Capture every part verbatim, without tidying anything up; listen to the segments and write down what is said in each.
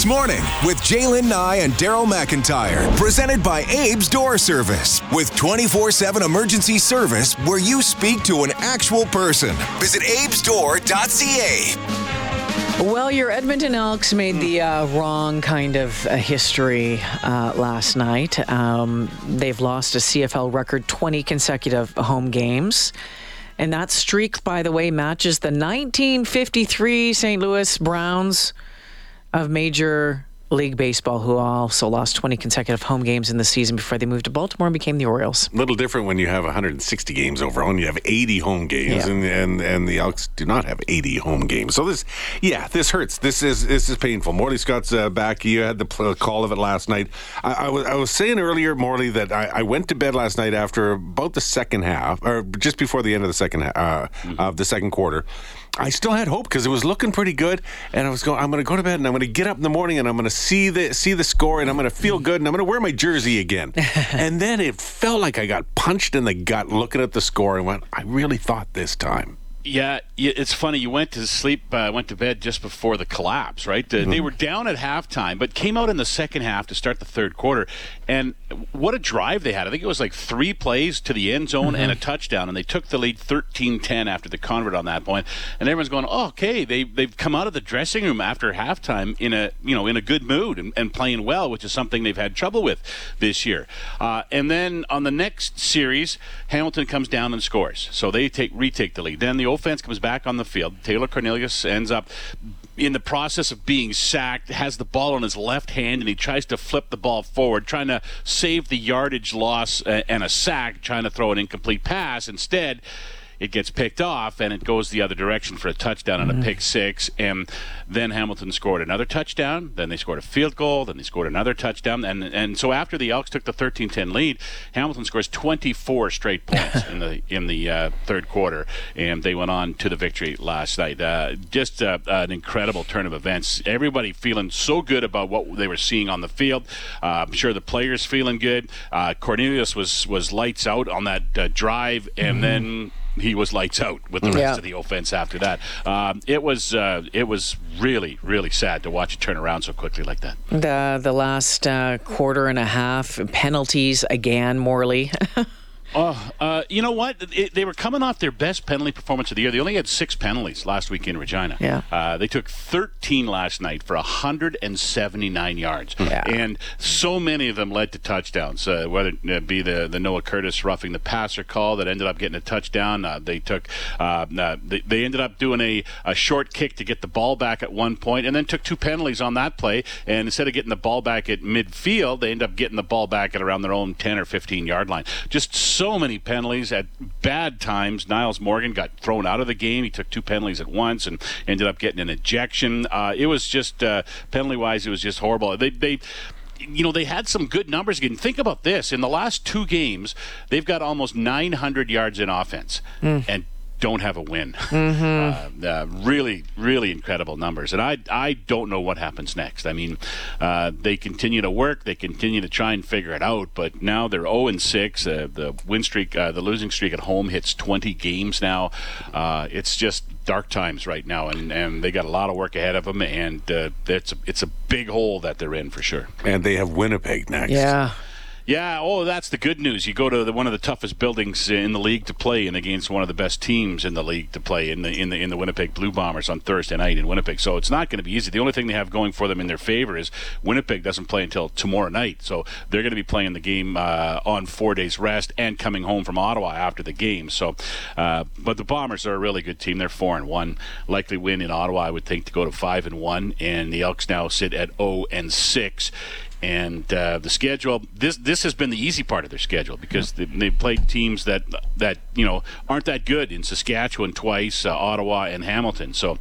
This Morning with Jalen Nye and Daryl McIntyre, presented by Abe's Door Service, with twenty-four seven emergency service where you speak to an actual person. Visit abes door dot c a. Well, your Edmonton Elks made the uh, wrong kind of uh, history uh, last night. Um, they've lost a C F L record twenty consecutive home games. And that streak, by the way, matches the nineteen fifty-three Saint Louis Browns of Major League Baseball, who also lost twenty consecutive home games in the season before they moved to Baltimore and became the Orioles. A little different when you have one hundred sixty games overall and you have eighty home games, yeah. and, and and the Elks do not have eighty home games. So this, yeah, this hurts. This is this is painful. Morley Scott's uh, back. You had the pl- call of it last night. I, I, was, I was saying earlier, Morley, that I, I went to bed last night after about the second half, or just before the end of the second half, uh, mm-hmm. of the second quarter. I still had hope because it was looking pretty good, and I was going, I'm going to go to bed, and I'm going to get up in the morning, and I'm going to see the see the score, and I'm going to feel good, and I'm going to wear my jersey again. And then it felt like I got punched in the gut looking at the score and went, I really thought this time. Yeah, it's funny. You went to sleep, uh, went to bed just before the collapse, right? The, mm-hmm. They were down at halftime, but came out in the second half to start the third quarter. And what a drive they had. I think it was like three plays to the end zone mm-hmm. and a touchdown, and they took the lead thirteen ten after the convert on that point. And everyone's going, oh, okay, they, they've come out of the dressing room after halftime in a you know in a good mood and, and playing well, which is something they've had trouble with this year. Uh, and then on the next series, Hamilton comes down and scores. So they take retake the lead. Then the offense comes back on the field. Taylor Cornelius ends up in the process of being sacked, has the ball in his left hand, and he tries to flip the ball forward, trying to save the yardage loss and a sack, trying to throw an incomplete pass. Instead, it gets picked off, and it goes the other direction for a touchdown and a pick six. And then Hamilton scored another touchdown. Then they scored a field goal. Then they scored another touchdown. And and so after the Elks took the thirteen ten lead, Hamilton scores twenty-four straight points in the in the uh, third quarter. And they went on to the victory last night. Uh, just uh, an incredible turn of events. Everybody feeling so good about what they were seeing on the field. Uh, I'm sure the players feeling good. Uh, Cornelius was, was lights out on that uh, drive. And mm-hmm. then he was lights out with the rest yeah. of the offense after that. Um, it was uh, it was really, really sad to watch it turn around so quickly like that. The, the last uh, quarter and a half, penalties again, Morley. Oh, uh, you know what? It, they were coming off their best penalty performance of the year. They only had six penalties last week in Regina. Yeah. Uh, they took thirteen last night for one hundred seventy-nine yards. Yeah. And so many of them led to touchdowns, uh, whether it be the, the Noah Curtis roughing the passer call that ended up getting a touchdown. Uh, they took. Uh, uh, they, they ended up doing a, a short kick to get the ball back at one point and then took two penalties on that play. And instead of getting the ball back at midfield, they ended up getting the ball back at around their own ten or fifteen yard line. Just so So many penalties at bad times. Niles Morgan got thrown out of the game. He took two penalties at once and ended up getting an ejection. Uh, it was just, uh, penalty-wise, it was just horrible. They, they, you know, they had some good numbers again. Think about this. In the last two games, they've got almost nine hundred yards in offense. Mm. And don't have a win. Mm-hmm. Uh, uh, really, really incredible numbers. And I I don't know what happens next. I mean, uh, they continue to work. They continue to try and figure it out. But now they're oh and six. Uh, the win streak, uh, the losing streak at home hits twenty games now. Uh, it's just dark times right now, and, and they got a lot of work ahead of them. And uh, it's, a, it's a big hole that they're in for sure. And they have Winnipeg next. Yeah. Yeah, oh, that's the good news. You go to the, one of the toughest buildings in the league to play and against one of the best teams in the league to play in the in the, in the Winnipeg Blue Bombers on Thursday night in Winnipeg. So it's not going to be easy. The only thing they have going for them in their favor is Winnipeg doesn't play until tomorrow night. So they're going to be playing the game uh, on four days rest and coming home from Ottawa after the game. So, uh, but the Bombers are a really good team. They're four and one. Likely win in Ottawa, I would think, to go to five and one. And the Elks now sit at oh and six. And uh, the schedule, this this has been the easy part of their schedule because they've, they've played teams that, that you know, aren't that good in Saskatchewan twice, uh, Ottawa and Hamilton. So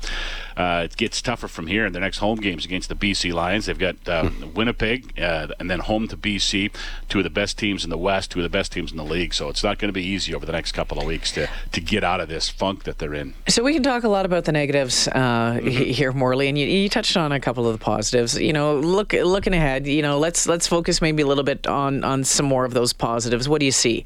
uh, it gets tougher from here in their next home games against the B C Lions. They've got uh, Winnipeg uh, and then home to B C, two of the best teams in the West, two of the best teams in the league. So it's not going to be easy over the next couple of weeks to, to get out of this funk that they're in. So we can talk a lot about the negatives uh, mm-hmm. here, Morley, and you, you touched on a couple of the positives. You know, look looking ahead, you know, let's let's focus maybe a little bit on, on some more of those positives. What do you see?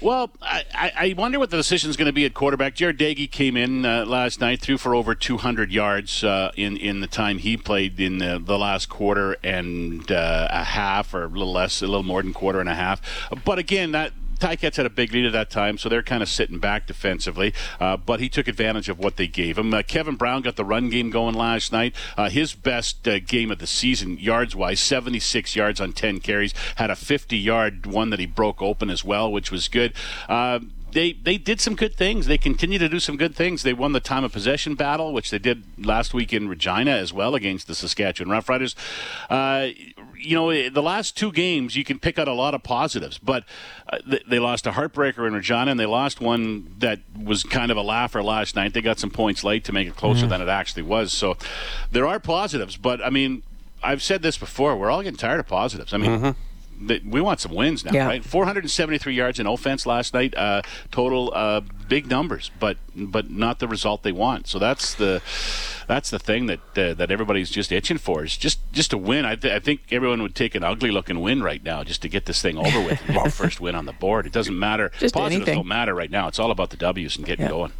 Well, I, I wonder what the decision is going to be at quarterback. Jared Dagey came in uh, last night, threw for over two hundred yards uh, in, in the time he played in the, the last quarter and uh, a half, or a little less, a little more than quarter and a half. But again, that Ticats had a big lead at that time, so they're kind of sitting back defensively. Uh, but he took advantage of what they gave him. Uh, Kevin Brown got the run game going last night. Uh, his best uh, game of the season, yards-wise, seventy-six yards on ten carries. Had a fifty-yard one that he broke open as well, which was good. Uh, They they did some good things. They continue to do some good things. They won the time of possession battle, which they did last week in Regina as well against the Saskatchewan Roughriders. Uh, you know, the last two games, you can pick out a lot of positives, but uh, they lost a heartbreaker in Regina, and they lost one that was kind of a laugher last night. They got some points late to make it closer mm. than it actually was. So there are positives, but, I mean, I've said this before. We're all getting tired of positives. I mean, mm-hmm. we want some wins now, yeah. right? four hundred seventy-three yards in offense last night, uh, total uh, big numbers, but but not the result they want. So that's the that's the thing that uh, that everybody's just itching for is just just a win. I, th- I think everyone would take an ugly looking win right now just to get this thing over with. And get the first win on the board. It doesn't matter. Just Positives anything. Don't matter right now. It's all about the W's and getting yeah. going.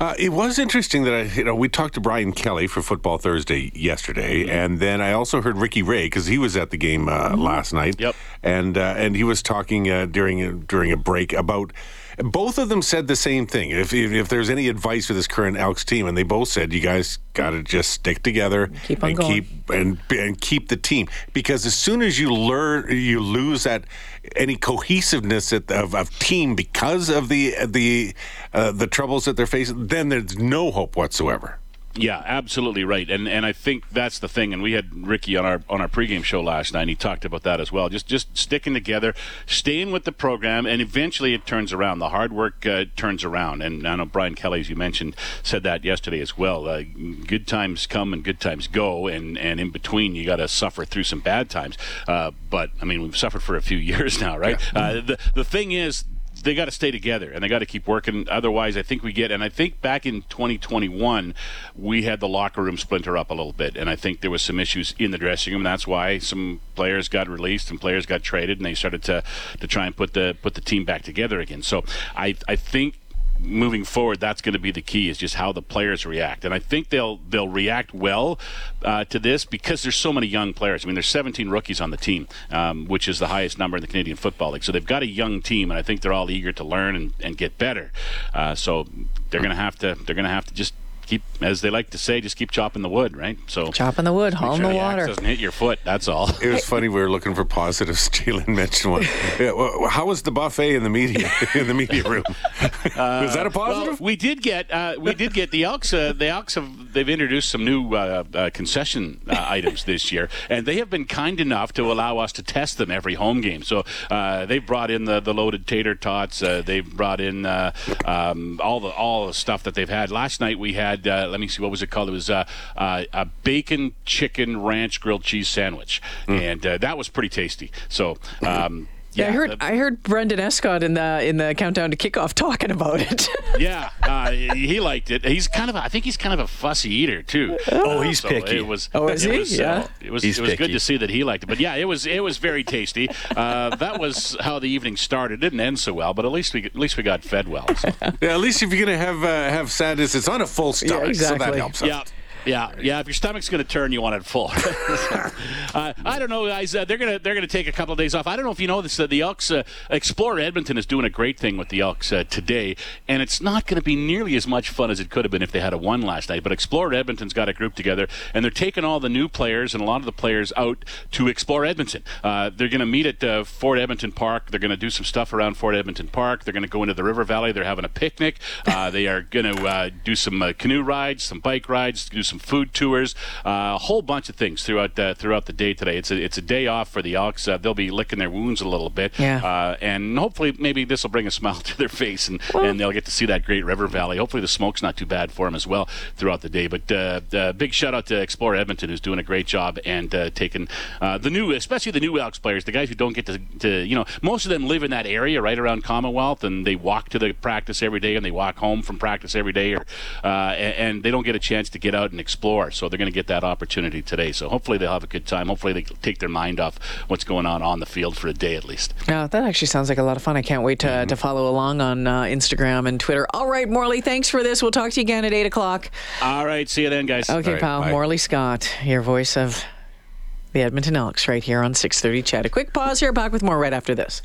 Uh, it was interesting that I, you know, we talked to Brian Kelly for Football Thursday yesterday, mm-hmm. and then I also heard Ricky Ray because he was at the game uh, mm-hmm. last night. Yep, and uh, and he was talking uh, during a, during a break about. Both of them said the same thing. If, if if there's any advice for this current Elks team, and they both said you guys got to just stick together keep on and going. keep and and keep the team because as soon as you learn you lose that any cohesiveness at the, of of team because of the the uh, the troubles that they're facing, then there's no hope whatsoever. Yeah, absolutely right, and and I think that's the thing. And we had Ricky on our on our pregame show last night. And he talked about that as well. Just just sticking together, staying with the program, and eventually it turns around. The hard work uh, turns around. And I know Brian Kelly, as you mentioned, said that yesterday as well. Uh, good times come and good times go, and, and in between you got to suffer through some bad times. Uh, but I mean, we've suffered for a few years now, right? Yeah. Uh, the the thing is. They got to stay together and they got to keep working. Otherwise, I think we get, and I think back in twenty twenty-one, we had the locker room splinter up a little bit. And I think there was some issues in the dressing room. That's why some players got released and players got traded and they started to, to try and put the, put the team back together again. So I, I think, moving forward, that's going to be the key is just how the players react. And I think they'll they'll react well uh, to this because there's so many young players. I mean, there's seventeen rookies on the team, um, which is the highest number in the Canadian Football League. So they've got a young team, and I think they're all eager to learn and, and get better. Uh, so they're going to have to they're going to have to just keep, as they like to say, just keep chopping the wood, right? So chopping the wood, hauling sure the water. Axe doesn't hit your foot. That's all. It was funny. We were looking for positives. Jalen mentioned one. Yeah, well, how was the buffet in the media in the media room? Uh, was that a positive? Well, we did get uh, we did get the Elks. Uh, the Elks have they've introduced some new uh, uh, concession uh, items this year, and they have been kind enough to allow us to test them every home game. So uh, they've brought in the, the loaded tater tots. Uh, they've brought in uh, um, all the all the stuff that they've had. Last night we had. Uh, let me see, what was it called? It was uh, uh, a bacon chicken ranch grilled cheese sandwich, mm. and uh, that was pretty tasty. So, um, yeah, yeah, I heard uh, I heard Brendan Escott in the in the countdown to kickoff talking about it. yeah, uh, he liked it. He's kind of a, I think he's kind of a fussy eater too. Oh, he's so picky. It was, oh, is it he? Was, yeah, uh, it was. He's it was picky. Good to see that he liked it. But yeah, it was it was very tasty. Uh, that was how the evening started. It didn't end so well, but at least we at least we got fed well. So. yeah, at least if you're gonna have uh, have sadness, it's on a full stomach, yeah, exactly. So that helps out. Yeah. Yeah, yeah. If your stomach's going to turn, you want it full. uh, I don't know, guys. Uh, they're going to they're going to take a couple of days off. I don't know if you know this. Uh, the Elks, uh, Explore Edmonton is doing a great thing with the Elks uh, today, and it's not going to be nearly as much fun as it could have been if they had a won last night. But Explore Edmonton's got a group together, and they're taking all the new players and a lot of the players out to Explore Edmonton. Uh, they're going to meet at uh, Fort Edmonton Park. They're going to do some stuff around Fort Edmonton Park. They're going to go into the River Valley. They're having a picnic. Uh, they are going to uh, do some uh, canoe rides, some bike rides, do some Some food tours, uh, a whole bunch of things throughout the, throughout the day today. It's a it's a day off for the Elks. Uh, they'll be licking their wounds a little bit, yeah. uh, and hopefully maybe this will bring a smile to their face, and, well, and they'll get to see that great river valley. Hopefully the smoke's not too bad for them as well throughout the day. But uh, uh, big shout out to Explore Edmonton, who's doing a great job and uh, taking uh, the new, especially the new Elks players, the guys who don't get to, to, you know, most of them live in that area right around Commonwealth, and they walk to the practice every day, and they walk home from practice every day, or uh, and, and they don't get a chance to get out and explore. So they're going to get that opportunity today. So hopefully they'll have a good time. Hopefully they take their mind off what's going on on the field for a day at least. Yeah, that actually sounds like a lot of fun. I can't wait to, mm-hmm. to follow along on uh, Instagram and Twitter. All right, Morley, thanks for this. We'll talk to you again at eight o'clock. All right, see you then, guys. Okay, right, pal. Bye. Morley Scott, your voice of the Edmonton Elks right here on six thirty Chat. A quick pause here. Back with more right after this.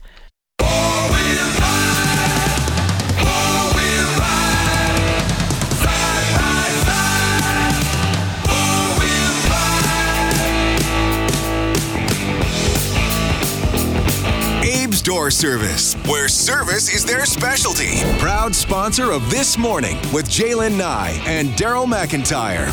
Abe's Door Service, where service is their specialty. Proud sponsor of This Morning with Jalen Nye and Daryl McIntyre.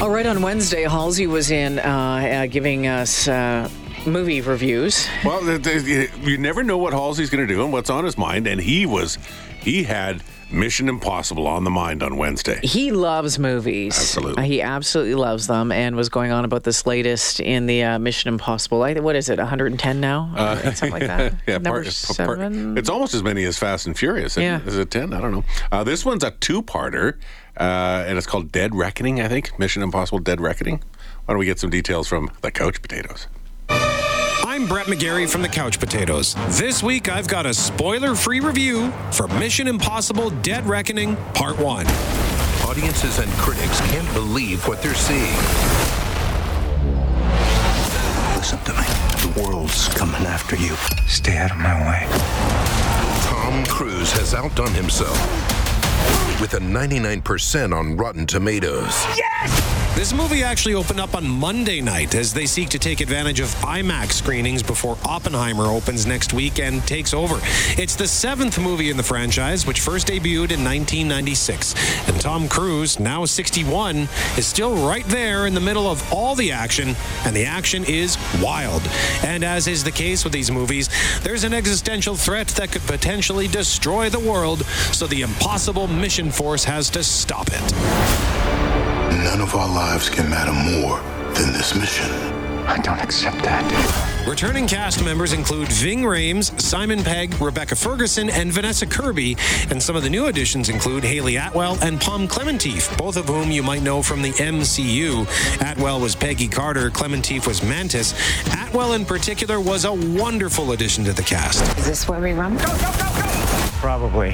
All right, on Wednesday, Halsey was in uh, uh, giving us uh, movie reviews. Well, th- th- you never know what Halsey's going to do and what's on his mind, and he was, he had Mission Impossible on the mind on Wednesday. He loves movies. Absolutely. Uh, he absolutely loves them, and was going on about this latest in the uh, Mission Impossible. I, what is it, one hundred ten now? Uh, something like that. Yeah, Number part, seven? Part, it's almost as many as Fast and Furious. Yeah. Is it ten? I don't know. Uh, this one's a two-parter. Uh, and it's called Dead Reckoning, I think. Mission Impossible Dead Reckoning. Why don't we get some details from the Couch Potatoes? I'm Brett McGarry from the Couch Potatoes. This week, I've got a spoiler-free review for Mission Impossible Dead Reckoning Part one. Audiences and critics can't believe what they're seeing. Listen to me. The world's coming after you. Stay out of my way. Tom Cruise has outdone himself. With a ninety-nine percent on Rotten Tomatoes. Yes! This movie actually opened up on Monday night as they seek to take advantage of IMAX screenings before Oppenheimer opens next week and takes over. It's the seventh movie in the franchise, which first debuted in nineteen ninety-six. And Tom Cruise, now sixty-one, is still right there in the middle of all the action, and the action is wild. And as is the case with these movies, there's an existential threat that could potentially destroy the world, so the impossible mission force has to stop it. None of our lives can matter more than this mission. I don't accept that. Returning cast members include Ving Rhames, Simon Pegg, Rebecca Ferguson, and Vanessa Kirby. And some of the new additions include Hayley Atwell and Pom Clementeef, both of whom you might know from the M C U. Atwell was Peggy Carter, Clementeef was Mantis. Atwell, in particular, was a wonderful addition to the cast. Is this where we run? Go, go, go, go! Probably.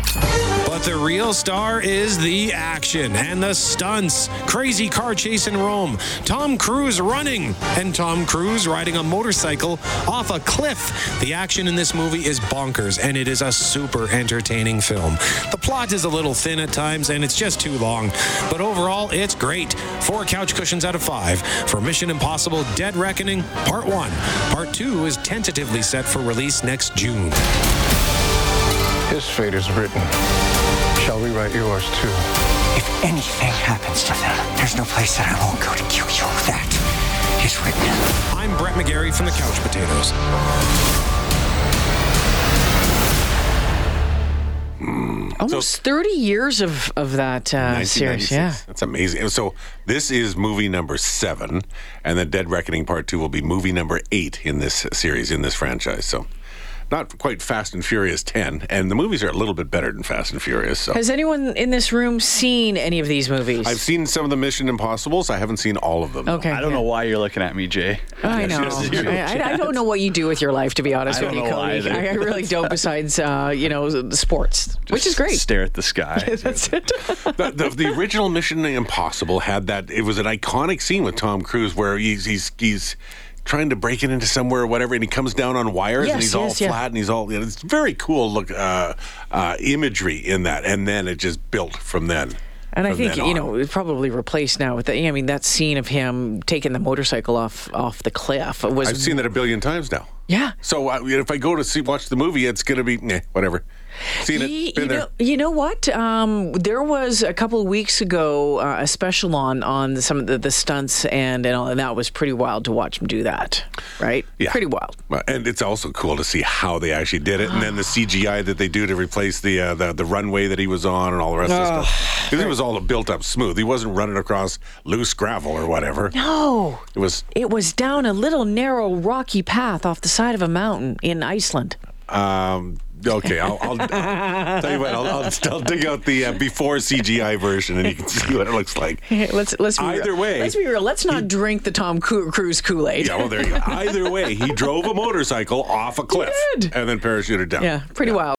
But the real star is the action and the stunts. Crazy car chase in Rome, Tom Cruise running, and Tom Cruise riding a motorcycle off a cliff. The action in this movie is bonkers, and it is a super entertaining film. The plot is a little thin at times, and it's just too long. But overall, it's great. Four couch cushions out of five for Mission Impossible Dead Reckoning Part one. Part two is tentatively set for release next June. His fate is written. Shall we write yours too? If anything happens to them, there's no place that I won't go to kill you. That is written. I'm Brett McGarry from the Couch Potatoes. Mm. Almost so, thirty years of, of that uh, series, yeah. That's amazing. So this is movie number seven, and then Dead Reckoning Part two will be movie number eight in this series, in this franchise, so... Not quite Fast and Furious ten, and the movies are a little bit better than Fast and Furious. So. Has anyone in this room seen any of these movies? I've seen some of the Mission Impossibles. I haven't seen all of them. Okay, I don't yeah. know why you're looking at me, Jay. I know. I, I don't know what you do with your life, to be honest with you, Cody. I, I really don't. Besides, uh, you know, sports, just which is great. Stare at the sky. Yeah, that's it. the, the, the original Mission Impossible had that. It was an iconic scene with Tom Cruise where he's he's he's. trying to break it into somewhere or whatever, and he comes down on wires, yes, and he's yes, all flat, yeah. and he's all... You know, it's very cool look uh, uh, imagery in that, and then it just built from then. And I think, you know, it's probably replaced now with the, I mean, that scene of him taking the motorcycle off off the cliff was... I've seen that a billion times now. Yeah. So uh, if I go to see watch the movie, it's going to be, eh, whatever. Seen it, been you, know, there. You know what? Um, there was a couple of weeks ago uh, a special on on some of the, the stunts, and and, all, and that was pretty wild to watch them do that, right? Yeah. Pretty wild. And it's also cool to see how they actually did it, and then the C G I that they do to replace the uh, the, the runway that he was on and all the rest oh. of the stuff. Because it was all built up smooth. He wasn't running across loose gravel or whatever. No. It was, it was down a little narrow rocky path off the side of a mountain in Iceland. Um... Okay, I'll, I'll, I'll tell you what. I'll, I'll, I'll dig out the uh, before C G I version, and you can see what it looks like. Let's let's be either real. way. Let's be real. Let's not he, drink the Tom Cruise Kool-Aid. Yeah, well, there you go. Either way, he drove a motorcycle off a cliff and then parachuted down. Yeah, pretty yeah. wild.